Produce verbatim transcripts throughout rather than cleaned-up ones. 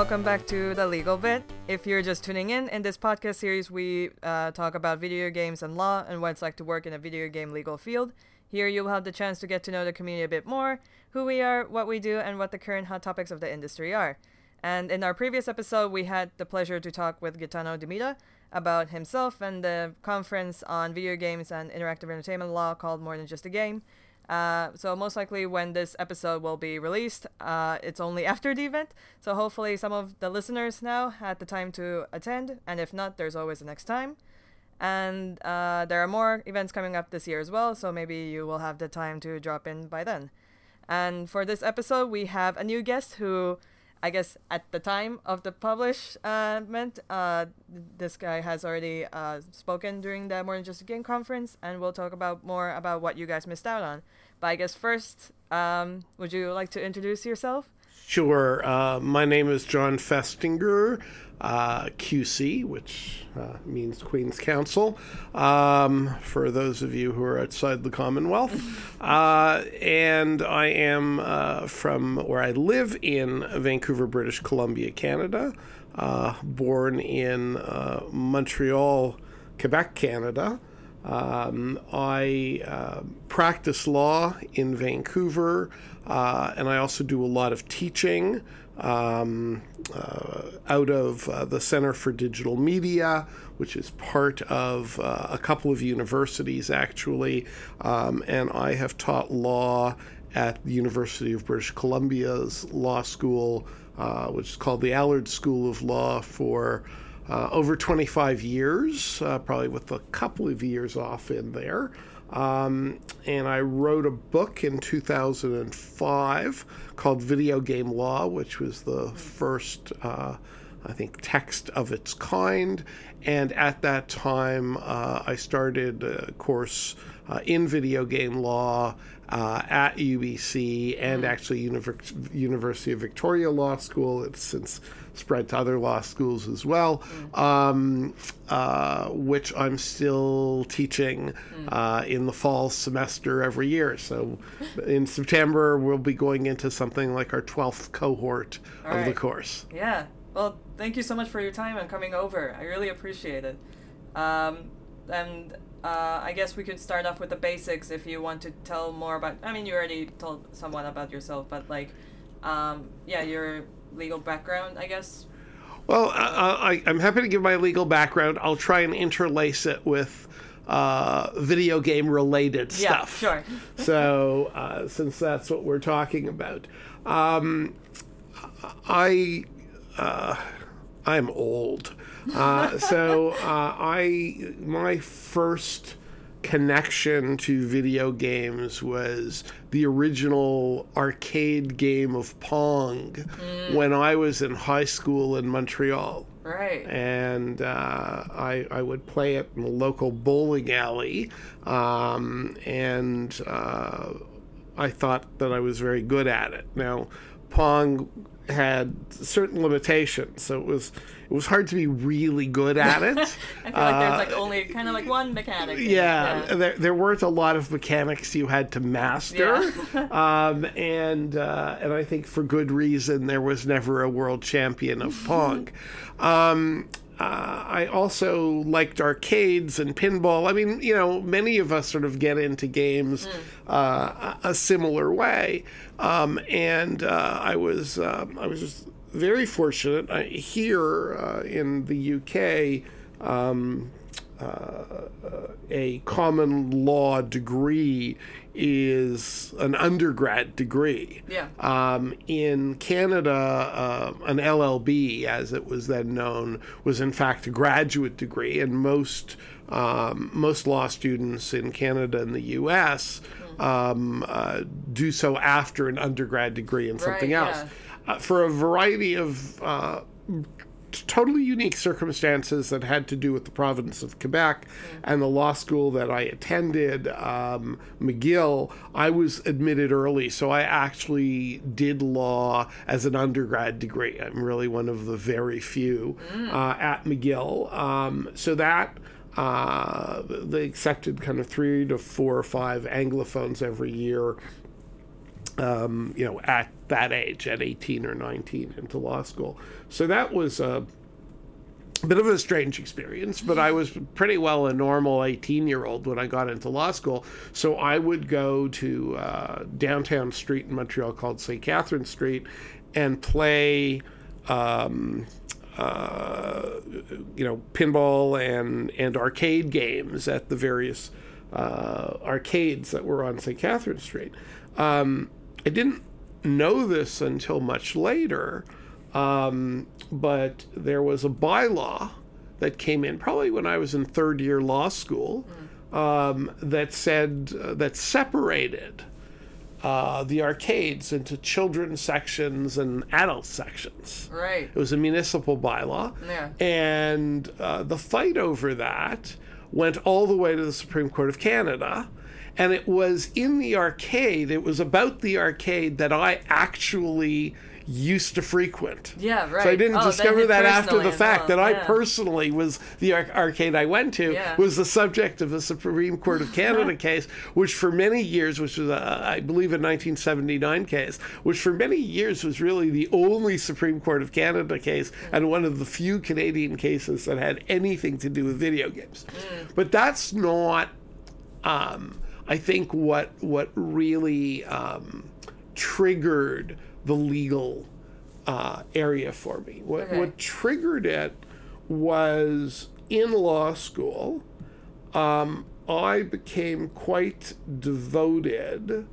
welcome back to The Legal Bit. If you're just tuning in, in this podcast series we uh, talk about video games and law and what it's like to work in a video game legal field. Here you'll have the chance to get to know the community a bit more, who we are, what we do, and what the current hot topics of the industry are. And in our previous episode, we had the pleasure to talk with Gaetano Dimita about himself and the conference on video games and interactive entertainment law called More Than Just a Game. Uh, so most likely when this episode will be released, uh, it's only after the event. So hopefully some of the listeners now had the time to attend. And if not, there's always the next time. And uh, there are more events coming up this year as well. So maybe you will have the time to drop in by then. And for this episode, we have a new guest who, I guess at the time of the publishment, uh, uh, this guy has already uh, spoken during the More Than Just a Game conference. And we'll talk about more about what you guys missed out on. But I guess first, um, would you like to introduce yourself? Sure. Uh, my name is Jon Festinger, uh, Q C, which uh, means Queen's Counsel, um, for those of you who are outside the Commonwealth. Uh, and I am uh, from where I live in Vancouver, British Columbia, Canada, uh, born in uh, Montreal, Quebec, Canada. Um, I uh, practice law in Vancouver, uh, and I also do a lot of teaching um, uh, out of uh, the Center for Digital Media, which is part of uh, a couple of universities, actually, um, and I have taught law at the University of British Columbia's Law School, uh, which is called the Allard School of Law, for Uh, over twenty-five years, uh, probably with a couple of years off in there. Um, and I wrote a book in two thousand five called Video Game Law, which was the first, uh, I think, text of its kind. And at that time, uh, I started a course uh, in video game law uh, at U B C and actually Univ- University of Victoria Law School. It's since spread to other law schools as well, mm. um, uh, which I'm still teaching mm. uh, in the fall semester every year. So in September, we'll be going into something like our twelfth cohort All of right. the course. Yeah. Well, thank you so much for your time and coming over. I really appreciate it. Um, and uh, I guess we could start off with the basics if you want to tell more about... I mean, you already told someone about yourself, but like, um, yeah, your legal background, I guess. Well, I, I, I'm happy to give my legal background. I'll try and interlace it with uh, video game related stuff. Yeah, sure. So, uh, since that's what we're talking about. Um, I... Uh, I'm old. Uh, so uh, I my first connection to video games was the original arcade game of Pong mm. when I was in high school in Montreal. Right. And uh, I, I would play it in a local bowling alley. Um, and uh, I thought that I was very good at it. Now, Pong had certain limitations, so it was it was hard to be really good at it. I feel like uh, there's like only kind of like one mechanic. Yeah, yeah. There, there weren't a lot of mechanics you had to master, yeah. um, and uh, and I think for good reason there was never a world champion of Pong. um, Uh, I also liked arcades and pinball. I mean, you know, many of us sort of get into games mm. uh, a similar way. Um, and uh, I was um, I was just very fortunate. I, here uh, in the U K, um, uh, a common law degree is an undergrad degree. Yeah. Um, in Canada, uh, an L L B, as it was then known, was in fact a graduate degree, and most um, most law students in Canada and the U S mm-hmm. um, uh, do so after an undergrad degree in something right, else. Yeah. Uh, for a variety of uh, totally unique circumstances that had to do with the province of Quebec mm. and the law school that I attended, um, McGill, I was admitted early, so I actually did law as an undergrad degree. I'm really one of the very few mm. uh, at McGill. Um, so that, uh, they accepted kind of three to four or five Anglophones every year. um, you know, at that age, at eighteen or nineteen, into law school. So that was a bit of a strange experience, but I was pretty well a normal eighteen-year-old when I got into law school. So I would go to uh, downtown street in Montreal called Saint Catherine Street and play, um, uh, you know, pinball and, and arcade games at the various uh, arcades that were on Saint Catherine Street. Um, I didn't know this until much later, um, but there was a bylaw that came in probably when I was in third year law school um, that said uh, that separated uh, the arcades into children's sections and adult sections. Right. It was a municipal bylaw. Yeah. And uh, the fight over that went all the way to the Supreme Court of Canada. And it was in the arcade, it was about the arcade that I actually used to frequent. Yeah, right. So I didn't oh, discover that after the fact, well, that yeah. I personally was, the ar- arcade I went to yeah. was the subject of a Supreme Court of Canada case, which for many years, which was, a, I believe, a nineteen seventy-nine case, which for many years was really the only Supreme Court of Canada case mm. and one of the few Canadian cases that had anything to do with video games. Mm. But that's not, um, I think, what what really um, triggered the legal uh, area for me. What, okay. what triggered it was in law school, um, I became quite devoted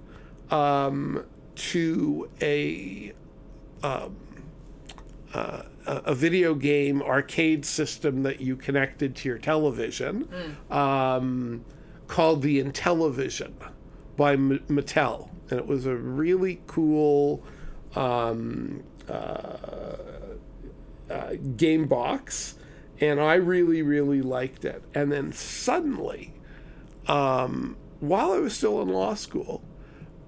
um, to a, um, uh, a video game arcade system that you connected to your television mm. um, called the Intellivision by M- Mattel. And it was a really cool... Um, uh, uh, game box, and I really, really liked it. And then suddenly, um, while I was still in law school,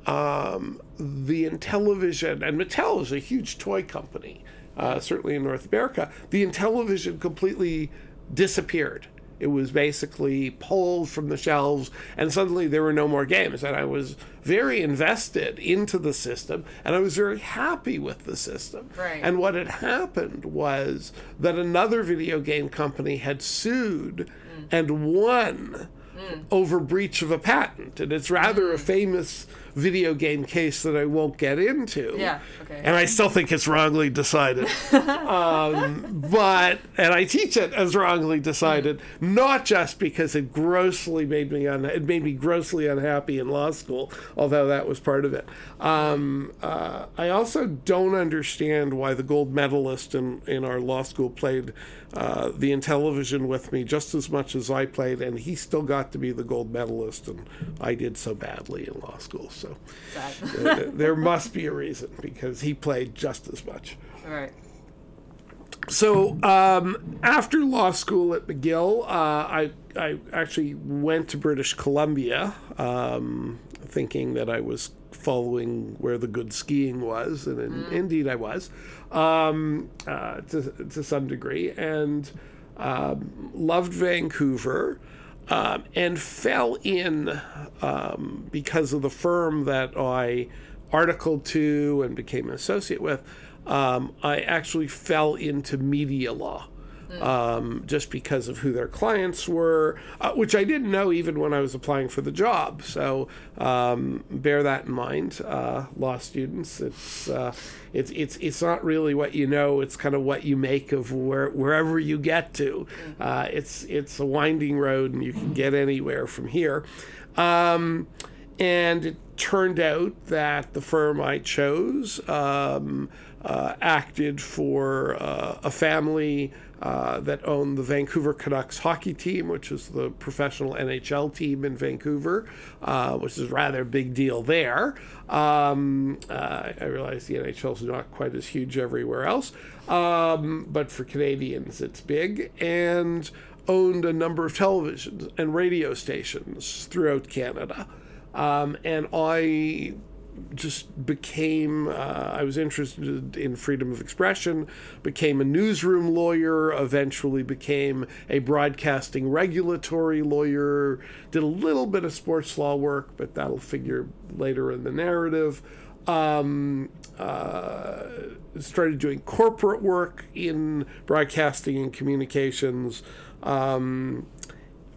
um, the Intellivision, and Mattel is a huge toy company, uh, certainly in North America, the Intellivision completely disappeared. It was basically pulled from the shelves, and suddenly there were no more games. And I was very invested into the system, and I was very happy with the system. Right. And what had happened was that another video game company had sued mm. and won mm. over breach of a patent. And it's rather mm. a famous video game case that I won't get into. Yeah, okay. And I still think it's wrongly decided. um, but, and I teach it as wrongly decided, mm. not just because it grossly made me, un- it made me grossly unhappy in law school, although that was part of it. Um, uh, I also don't understand why the gold medalist in, in our law school played uh, the Intellivision with me just as much as I played, and he still got to be the gold medalist, and I did so badly in law school. So uh, there must be a reason, because he played just as much. All right. So um, after law school at McGill, uh, I I actually went to British Columbia, um, thinking that I was following where the good skiing was, and in, mm. indeed I was, um, uh, to to some degree, and um, loved Vancouver. Um, and fell in um, because of the firm that I articled to and became an associate with. Um, I actually fell into media law um, just because of who their clients were, uh, which I didn't know even when I was applying for the job. So um, bear that in mind, uh, law students. It's uh, it's it's it's not really what you know. It's kind of what you make of where, wherever you get to. Uh, it's it's a winding road, and you can get anywhere from here. Um, and it turned out that the firm I chose um, uh, acted for uh, a family uh, that owned the Vancouver Canucks hockey team, which is the professional N H L team in Vancouver, uh, which is rather a big deal there. Um, uh, I realize the N H L is not quite as huge everywhere else, um, but for Canadians it's big, and owned a number of televisions and radio stations throughout Canada. Um, and I just became, uh, I was interested in freedom of expression, became a newsroom lawyer, eventually became a broadcasting regulatory lawyer, did a little bit of sports law work, but that'll figure later in the narrative. um, uh, started doing corporate work in broadcasting and communications, um,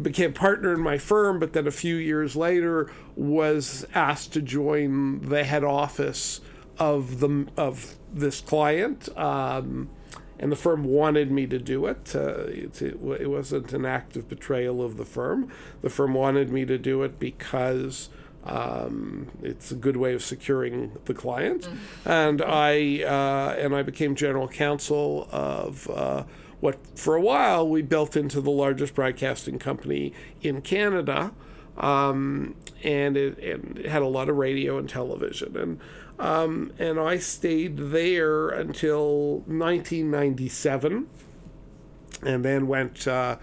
became partner in my firm, but then a few years later was asked to join the head office of the of this client, um, and the firm wanted me to do it. Uh, it, it. It wasn't an act of betrayal of the firm. The firm wanted me to do it because um, it's a good way of securing the client, mm-hmm. and I uh, and I became general counsel of. Uh, What for a while we built into the largest broadcasting company in Canada, um, and, it, and it had a lot of radio and television, and um, and I stayed there until nineteen ninety-seven, and then went uh,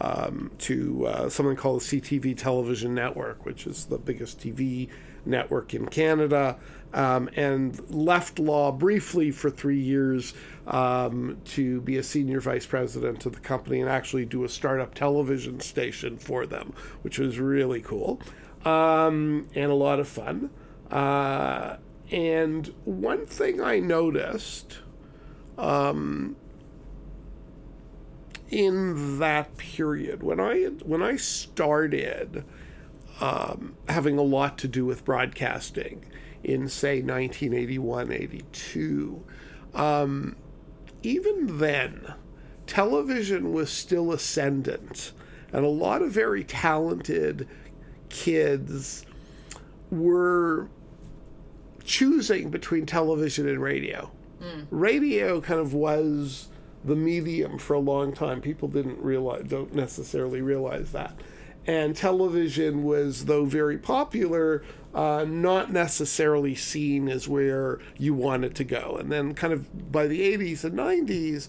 um, to uh, something called the C T V Television Network, which is the biggest T V network in Canada. Um, and left law briefly for three years um, to be a senior vice president of the company and actually do a startup television station for them, which was really cool um, and a lot of fun. Uh, and one thing I noticed um, in that period, when I when I started um, having a lot to do with broadcasting, in, say, nineteen eighty-one, eighty-two. Um, even then, television was still ascendant, and a lot of very talented kids were choosing between television and radio. Mm. Radio kind of was the medium for a long time. People didn't realize, don't necessarily realize that. And television was, though very popular, Uh, not necessarily seen as where you want it to go. And then kind of by the eighties and nineties,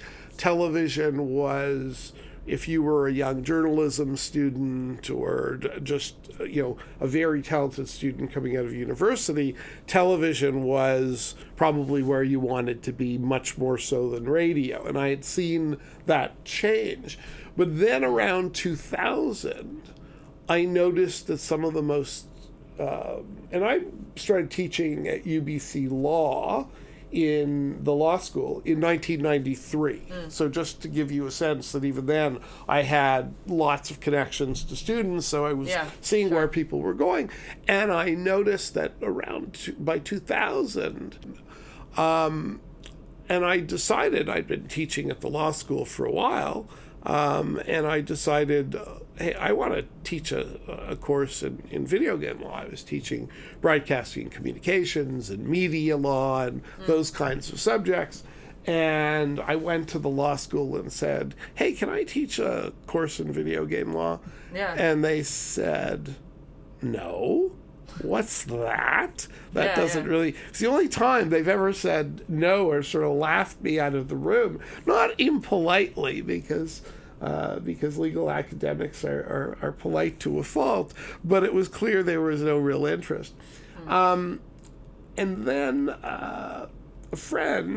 television was, if you were a young journalism student or just, you know, a very talented student coming out of university, television was probably where you wanted to be, much more so than radio. And I had seen that change. But then around two thousand, I noticed that some of the most Uh, and I started teaching at U B C Law in the law school in nineteen ninety-three. Mm. So just to give you a sense that even then I had lots of connections to students, so I was yeah, seeing sure. where people were going. And I noticed that around two, by two thousand, um, and I decided, I'd been teaching at the law school for a while, um, and I decided... Uh, hey, I want to teach a, a course in, in video game law. I was teaching broadcasting and communications and media law and mm. those kinds of subjects. And I went to the law school and said, hey, can I teach a course in video game law? Yeah. And they said, no, what's that? That yeah, doesn't yeah. really... It's the only time they've ever said no or sort of laughed me out of the room. Not impolitely, because... Uh, because legal academics are, are, are polite to a fault, but it was clear there was no real interest. Mm. Um, and then uh, a friend,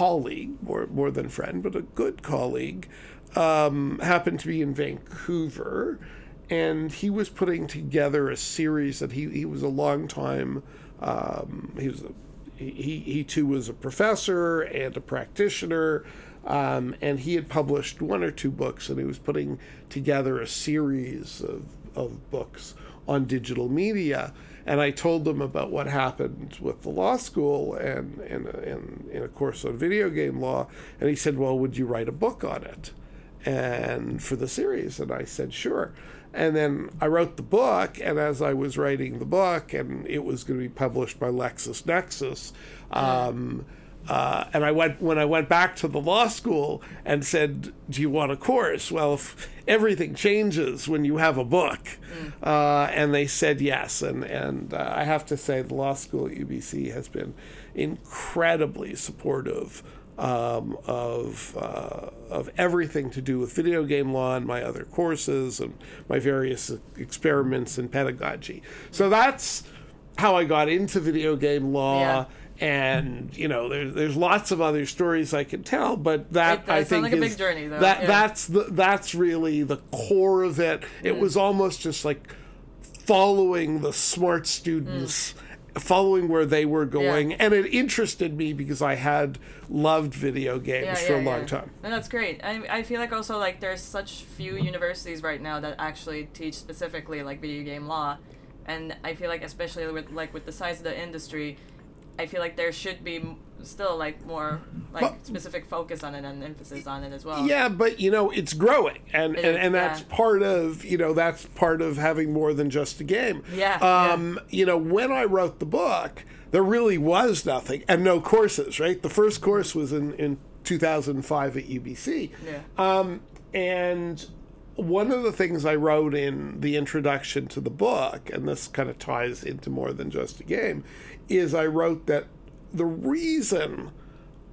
colleague, more, more than friend, but a good colleague, um, happened to be in Vancouver, and he was putting together a series that he, he was a long time, um, he, was a, he, he too was a professor and a practitioner, Um, and he had published one or two books, and he was putting together a series of, of books on digital media. And I told them about what happened with the law school and in and, and a course on video game law. And he said, well, would you write a book on it and for the series? And I said, sure. And then I wrote the book, and as I was writing the book, and it was going to be published by LexisNexis, um, yeah. Uh, and I went when I went back to the law school and said, do you want a course? Well, if everything changes when you have a book. Mm. Uh, and they said yes. And, and uh, I have to say the law school at U B C has been incredibly supportive um, of, uh, of everything to do with video game law and my other courses and my various experiments in pedagogy. So that's how I got into video game law. Yeah. And, you know, there, there's lots of other stories I could tell, but that, I think, like a big journey, though. That, yeah. that's, the, that's really the core of it. It mm. was almost just like following the smart students mm. following where they were going, yeah. and it interested me because I had loved video games yeah, for yeah, a long yeah. time. And that's great. I I feel like also like there's such few universities right now that actually teach specifically like video game law, and I feel like especially with like with the size of the industry, I feel like there should be still like more like but, specific focus on it and emphasis on it as well. Yeah, but you know it's growing, and it and, is, and yeah. that's part of you know that's part of having more than just a game. Yeah. Um. Yeah. You know, when I wrote the book, there really was nothing and no courses. Right. The first course was in in two thousand five at U B C. Yeah. Um. And one of the things I wrote in the introduction to the book, and this kind of ties into more than just a game, is I wrote that the reason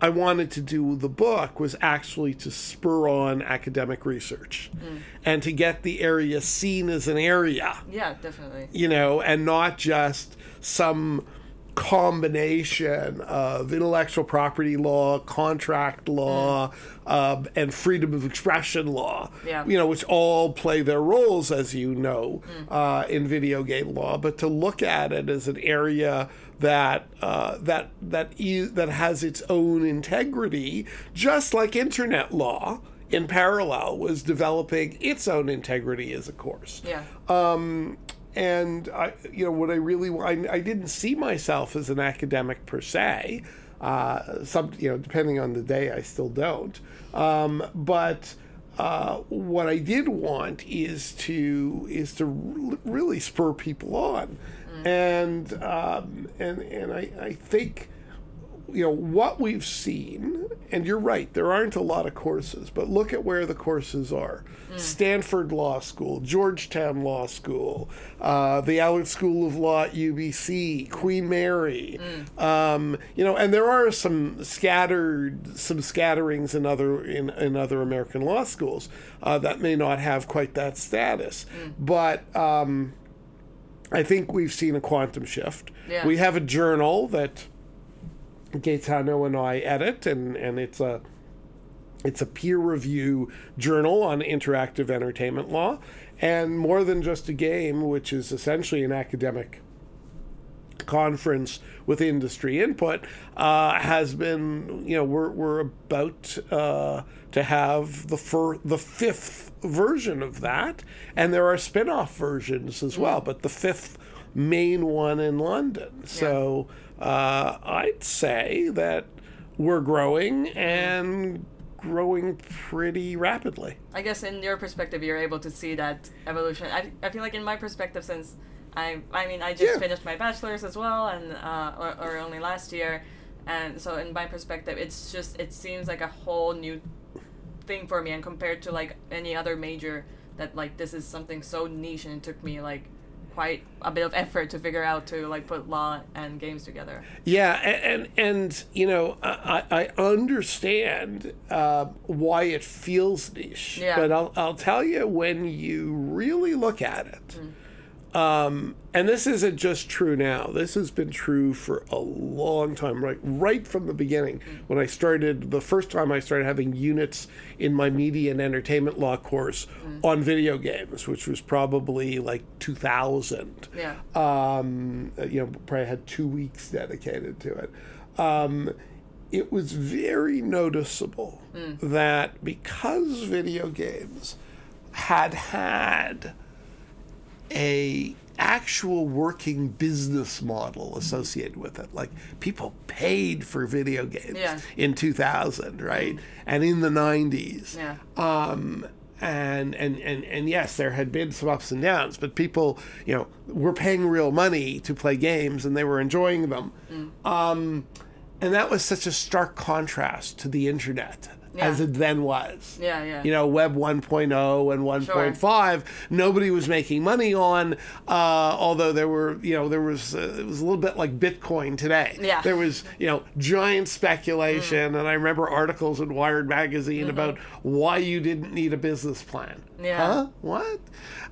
I wanted to do the book was actually to spur on academic research mm. and to get the area seen as an area. Yeah, definitely. You know, and not just some combination of intellectual property law, contract law, mm. um, and freedom of expression law, yeah. you know, which all play their roles, as you know, mm. uh, in video game law, but to look at it as an area that uh, that that is, that has its own integrity, just like internet law in parallel was developing its own integrity as a course. Yeah. Um, And, I, you know, what I really, I, I didn't see myself as an academic per se, uh, some, you know, depending on the day, I still don't. Um, but uh, what I did want is to, is to re- really spur people on. Mm. And, um, and, and I, I think, you know, what we've seen, and you're right, there aren't a lot of courses, but look at where the courses are. Mm. Stanford Law School, Georgetown Law School, uh, the Allard School of Law at U B C, Queen Mary, mm. um, you know, and there are some scattered, some scatterings in other, in, in other American law schools uh, that may not have quite that status. Mm. But um, I think we've seen a quantum shift. Yeah. We have a journal that Gaetano and I edit, and, and it's a it's a peer review journal on interactive entertainment law, and More Than Just a Game, which is essentially an academic conference with industry input, uh, has been, you know, we're we're about uh, to have the fir- the fifth version of that, and there are spin-off versions as well, but the fifth main one in London. So. Yeah. Uh, I'd say that we're growing and growing pretty rapidly. I guess in your perspective, you're able to see that evolution. I, I feel like in my perspective, since I I mean, I just yeah. finished my bachelor's as well, and uh, or, or only last year. And so in my perspective, it's just, it seems like a whole new thing for me. And compared to like any other major, that like this is something so niche, and it took me like quite a bit of effort to figure out to like put law and games together. Yeah, and and, and you know I, I understand uh, why it feels niche, yeah. but I'll I'll tell you, when you really look at it, mm. um, and this isn't just true now. This has been true for a long time, right? Right from the beginning, mm. when I started, the first time I started having units in my media and entertainment law course mm. on video games, which was probably like two thousand. Yeah. Um, you know, probably had two weeks dedicated to it. Um, it was very noticeable mm. that because video games had had a actual working business model associated with it. Like, people paid for video games yeah. in two thousand, right? And in the nineties. Yeah. Um, and, and, and, and yes, there had been some ups and downs, but people, you know, were paying real money to play games, and they were enjoying them. Mm. Um, and that was such a stark contrast to the internet. Yeah. As it then was. Yeah, yeah. You know, Web one point oh and one point five, sure. nobody was making money on, uh, although there were, you know, there was, uh, it was a little bit like Bitcoin today. Yeah. There was, you know, giant speculation, mm. and I remember articles in Wired magazine mm-hmm. about why you didn't need a business plan. Yeah. Huh? What?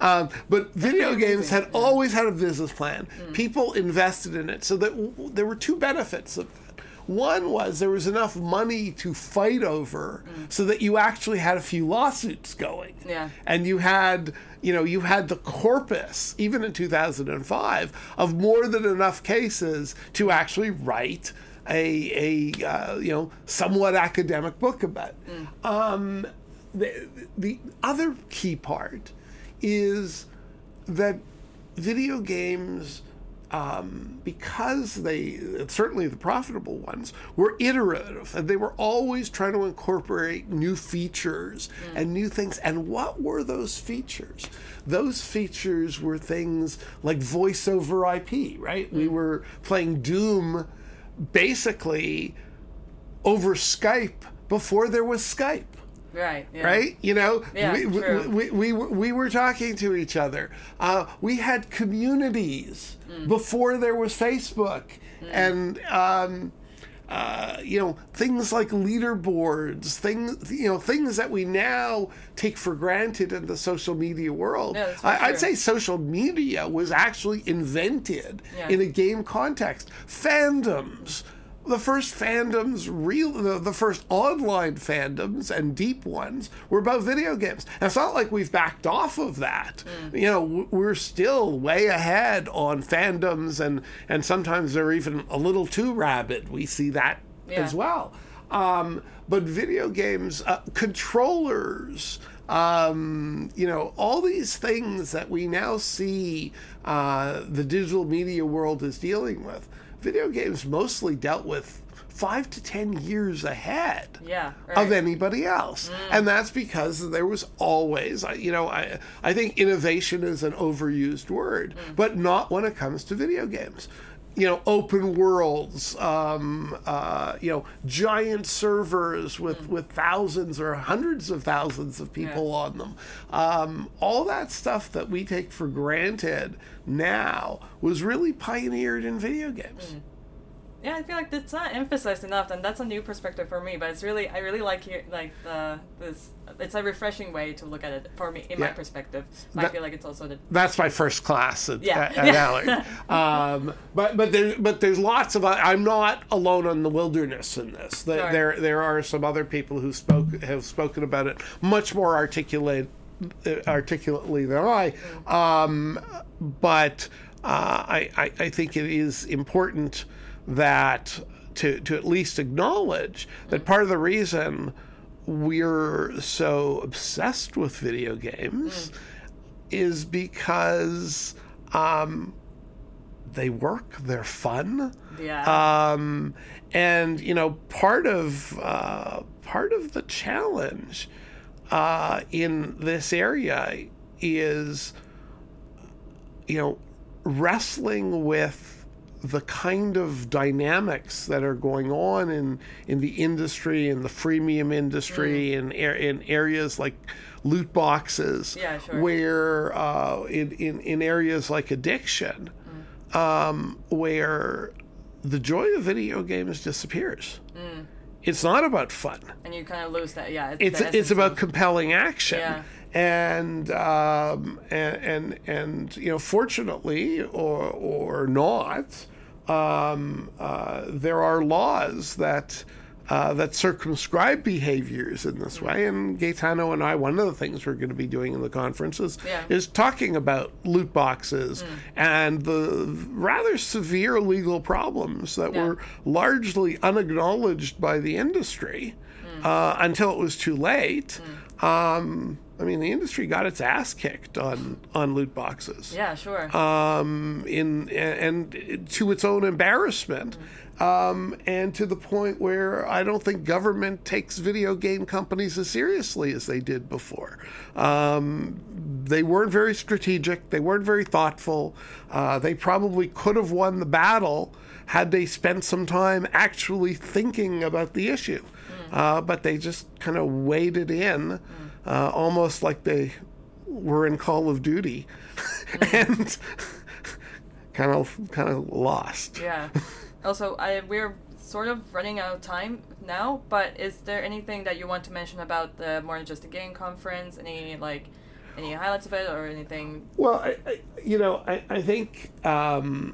Um, but video That's games amazing. had yeah. always had a business plan. Mm. People invested in it, so that w- there were two benefits of that. One was there was enough money to fight over mm. so that you actually had a few lawsuits going. Yeah. And you had, you know, you had the corpus, even in two thousand five, of more than enough cases to actually write a, a uh, you know, somewhat academic book about. Mm. Um, the, the other key part is that video games, um, because they, certainly the profitable ones, were iterative, and they were always trying to incorporate new features mm. and new things. And what were those features? Those features were things like voice over I P, right? Mm. We were playing Doom basically over Skype before there was Skype. Right. Yeah. Right. You know, yeah, we, we, we, we, we were talking to each other. Uh, we had communities mm. before there was Facebook mm. and, um, uh, you know, things like leaderboards, things, you know, things that we now take for granted in the social media world. Yeah, I, I'd say social media was actually invented yeah. in a game context. Fandoms. The first fandoms, real the, the first online fandoms and deep ones were about video games. And it's not like we've backed off of that. Mm. You know, we're still way ahead on fandoms, and, and sometimes they're even a little too rabid. We see that yeah. as well. Um, but video games, uh, controllers, um, you know, all these things that we now see uh, the digital media world is dealing with. Video games mostly dealt with five to ten years ahead yeah, right. of anybody else. Mm. And that's because there was always, you know, I I think innovation is an overused word, mm. but not when it comes to video games. You know, open worlds, um, uh, you know, giant servers with, mm. with thousands or hundreds of thousands of people yeah. on them. Um, all that stuff that we take for granted now was really pioneered in video games. Mm. Yeah, I feel like that's not emphasized enough, and that's a new perspective for me. But it's really, I really like here, like the this. It's a refreshing way to look at it for me, in yeah. my perspective. So that, I feel like it's also the. That's my first class at, yeah. at, at yeah. Allard. um, but but there's but there's lots of. I'm not alone in the wilderness in this. The, sure. There there are some other people who spoke have spoken about it much more articulate, articulately than I. Mm. Um, but uh, I, I I think it is important. That to to at least acknowledge that part of the reason we're so obsessed with video games mm. is because um, they work, they're fun, yeah. um, and you know part of uh, part of the challenge uh, in this area is you know wrestling with the kind of dynamics that are going on in, in the industry, in the freemium industry, mm. in in areas like loot boxes, yeah, sure. where uh, in, in in areas like addiction, mm. um, where the joy of video games disappears. Mm. It's not about fun, and you kind of lose that. Yeah, it's it's, it's about compelling action. Yeah. And, um, and and and you know, fortunately or or not. Um, uh, there are laws that uh, that circumscribe behaviors in this mm-hmm. way, and Gaetano and I, one of the things we're going to be doing in the conferences yeah. is talking about loot boxes mm. and the rather severe legal problems that yeah. were largely unacknowledged by the industry mm. uh, until it was too late. Mm. Um, I mean, the industry got its ass kicked on, on loot boxes. Yeah, sure. Um, in and, and to its own embarrassment, mm. um, and to the point where I don't think government takes video game companies as seriously as they did before. Um, they weren't very strategic. They weren't very thoughtful. Uh, they probably could have won the battle had they spent some time actually thinking about the issue. Mm. Uh, but they just kind of waded in. Mm. Uh, almost like they were in Call of Duty, mm-hmm. and kind of kind of lost. Yeah. Also, I, we're sort of running out of time now. But is there anything that you want to mention about the More Than Just a Game conference? Any like any highlights of it or anything? Well, I, I, you know, I I think um,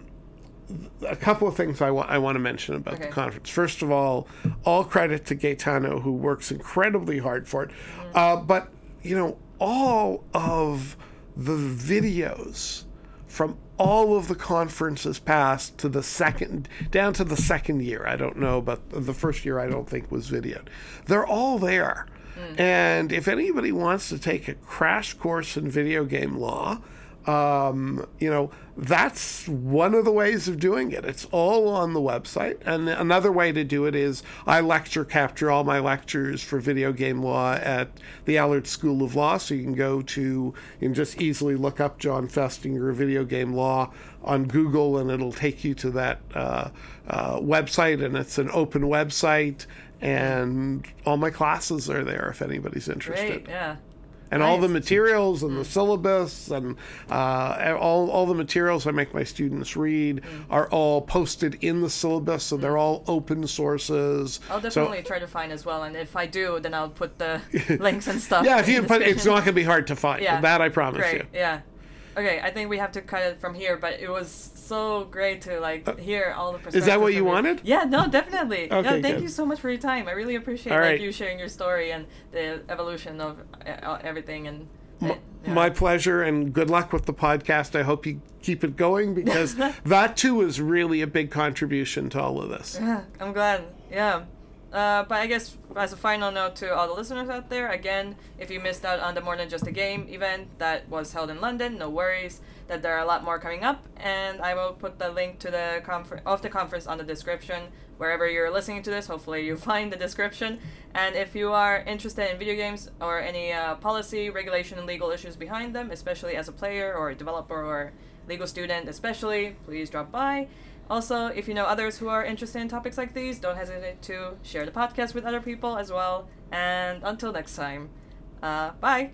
a couple of things I want I want to mention about okay. the conference. First of all, all credit to Gaetano, who works incredibly hard for it. Mm. Uh, but you know, all of the videos from all of the conferences past to the second, down to the second year. I don't know, but the first year I don't think was videoed. They're all there. Mm. And if anybody wants to take a crash course in video game law, um, you know, that's one of the ways of doing it. It's all on the website. And another way to do it is I lecture, capture all my lectures for video game law at the Allard School of Law. So you can go to and just easily look up Jon Festinger video game law on Google, and it'll take you to that uh, uh, website. And it's an open website, and all my classes are there if anybody's interested. Great, yeah. And nice. All the materials and the syllabus and uh, all all the materials I make my students read mm. are all posted in the syllabus, so they're all open sources. I'll definitely so, try to find as well, and if I do, then I'll put the links and stuff. Yeah, if you put, it's not going to be hard to find. Yeah. That I promise Great. you. Yeah. Okay, I think we have to cut it from here, but it was so great to like uh, hear all the perspectives. Is that what you wanted? Yeah, no, definitely. Okay, no, thank good. you so much for your time. I really appreciate right. like, you sharing your story and the evolution of uh, everything. And uh, yeah. My pleasure, and good luck with the podcast. I hope you keep it going, because that, too, is really a big contribution to all of this. Yeah, I'm glad. Yeah. Uh, but I guess as a final note to all the listeners out there, again, if you missed out on the More Than Just a Game event that was held in London, no worries, that there are a lot more coming up, and I will put the link to the confer- of the conference on the description. Wherever you're listening to this, hopefully you find the description. And if you are interested in video games or any uh, policy, regulation, and legal issues behind them, especially as a player or a developer or legal student especially, please drop by. Also, if you know others who are interested in topics like these, don't hesitate to share the podcast with other people as well. And until next time, uh, bye!